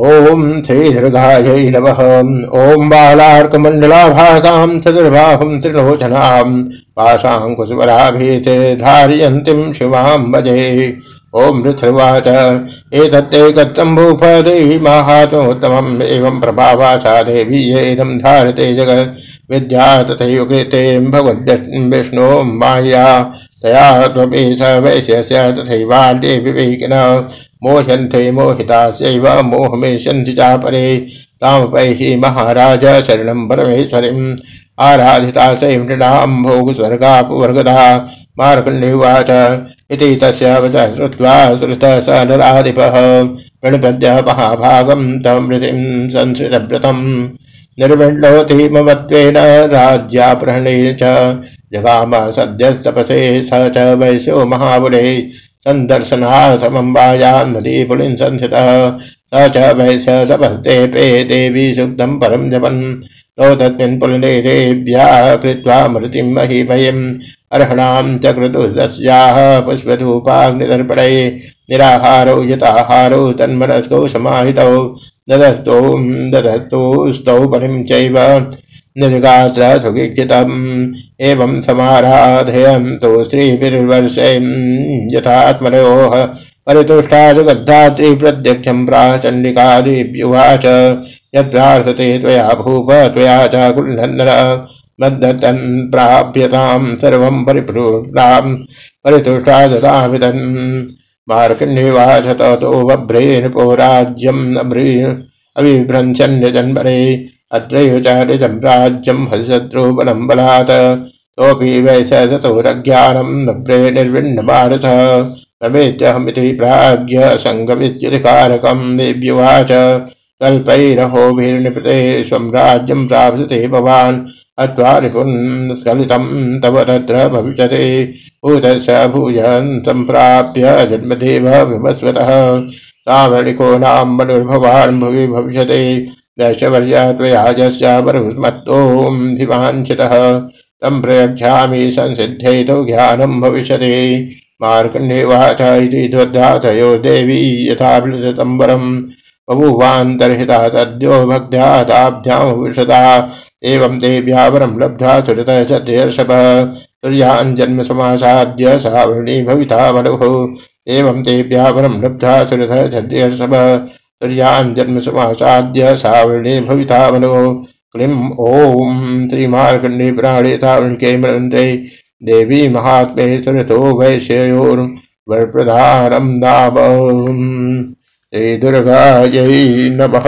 ओम श्री दुर्गायै नमः। ओम बालार्कमण्डलाभासां चतुर्बाहुं त्रिलोचनां पाशां कुशवराभीते धारयन्तीं शिवां भजे। ओम ऋथ्वाच एतत्ते गतं भूप देवी महात्मोत्तमम् एवं प्रभावाचा देवी येदं धारते जगत् विद्या तथैव कृते भगवद्विष्णो माया तया त्वमेष वैश्यस्य तथैवान्ये विवेकिनः मोहन्ते मोहितास्यैव मोहमेशन्ति चापरे तामुपैहि महाराज शरणं परमेश्वरीम् आराधिता सैव नृणां भोगस्वर्गापवर्गदा। मार्कण्डेय उवाच इति तस्य वचः श्रुत्वा श्रुतः स नराधिपः गणपत्या महाभागं तं मृतिं संश्रितव्रतम् निर्विण्णोति ममत्वेन राज्यापहरणेन च जगाम सद्यस्तपसे स च वैश्यो महाबले संदर्शनार्थमम्बायां नदी पुलिं संस्थितः स च वैश्य तपस्तेपे देवी सुक्तं परं जपन् तौ तस्मिन् पुलिने देव्याः कृत्वा मृतिं महीमयम् अर्हणां च क्रतुस्तस्याः पुष्पधूपाग्नितर्पणे निराहारौ यताहारौ तन्मनस्कौ समाहितौ ददस्तौ पणिं चैव निर्गात्र सुखिक्षितं एवं समाराधयन्तो श्रीभिर्वर्षैं यथात्मनोः परितुष्टा जगद्धात्री प्रत्यक्षं प्राचण्डिका देव्युवाच यत्रार्थते त्वया भूप त्वया च गृह्णन्नर मद्दत्तं प्राप्यतां सर्वं परिपूर्णां परितुष्टा ददामिदं। मार्कण्डेयवाच ततो बभ्रे नृपोराज्यम् अविभ्रंशन्यजन्मने अत्रैवचारितं राज्यं हरिशत्रुबलं बलात् तोऽपि वैश्य ततोरज्ञानं बभ्रे निर्विण्णमारथ प्रमेत्यहमिति प्राज्ञ सङ्गमित्यधिकारकं देव्युवाच कल्पैरहोभिर्निपते स्वं राज्यं प्राप्स्यते भवान् अत्वा रिपुन्स्खलितं तव तत्र भविष्यति भूतस्य भूयं सम्प्राप्य जन्मदेव विवस्वतः सावर्णिको नाम मनुर्भवान् भुवि भविष्यति वैश्यवर्या त्वया यस्य वरुमत्तो हिमांशितः तं प्रयच्छामि संसिद्धे तु ज्ञानं भविष्यति। मार्कण्डेय उवाच इति तद्धातयो देवी यथाभिलषितं वरं बभूवान्तर्हिता तद्यो भक्त्या ताभ्यामुपविशता एवं देव्या वरं लब्ध्वा सुरतः चतुर्षभः तुर्यान् जन्म समासाद्य सावर्णी भविता मनुः एवं देव्या वरं लब्ध्वा सुरतः चतुर्षभः तुर्यान् जन्म समासाद्य सावर्णी भविता मनुः। क्लीं ॐ श्रीमार्कण्डेय पुराणे तावृणिके मन्त्रे देवी महात्मे सुरतो वैश्ययोर्वरप्रधानं नाम श्रीदुर्गायै नमः।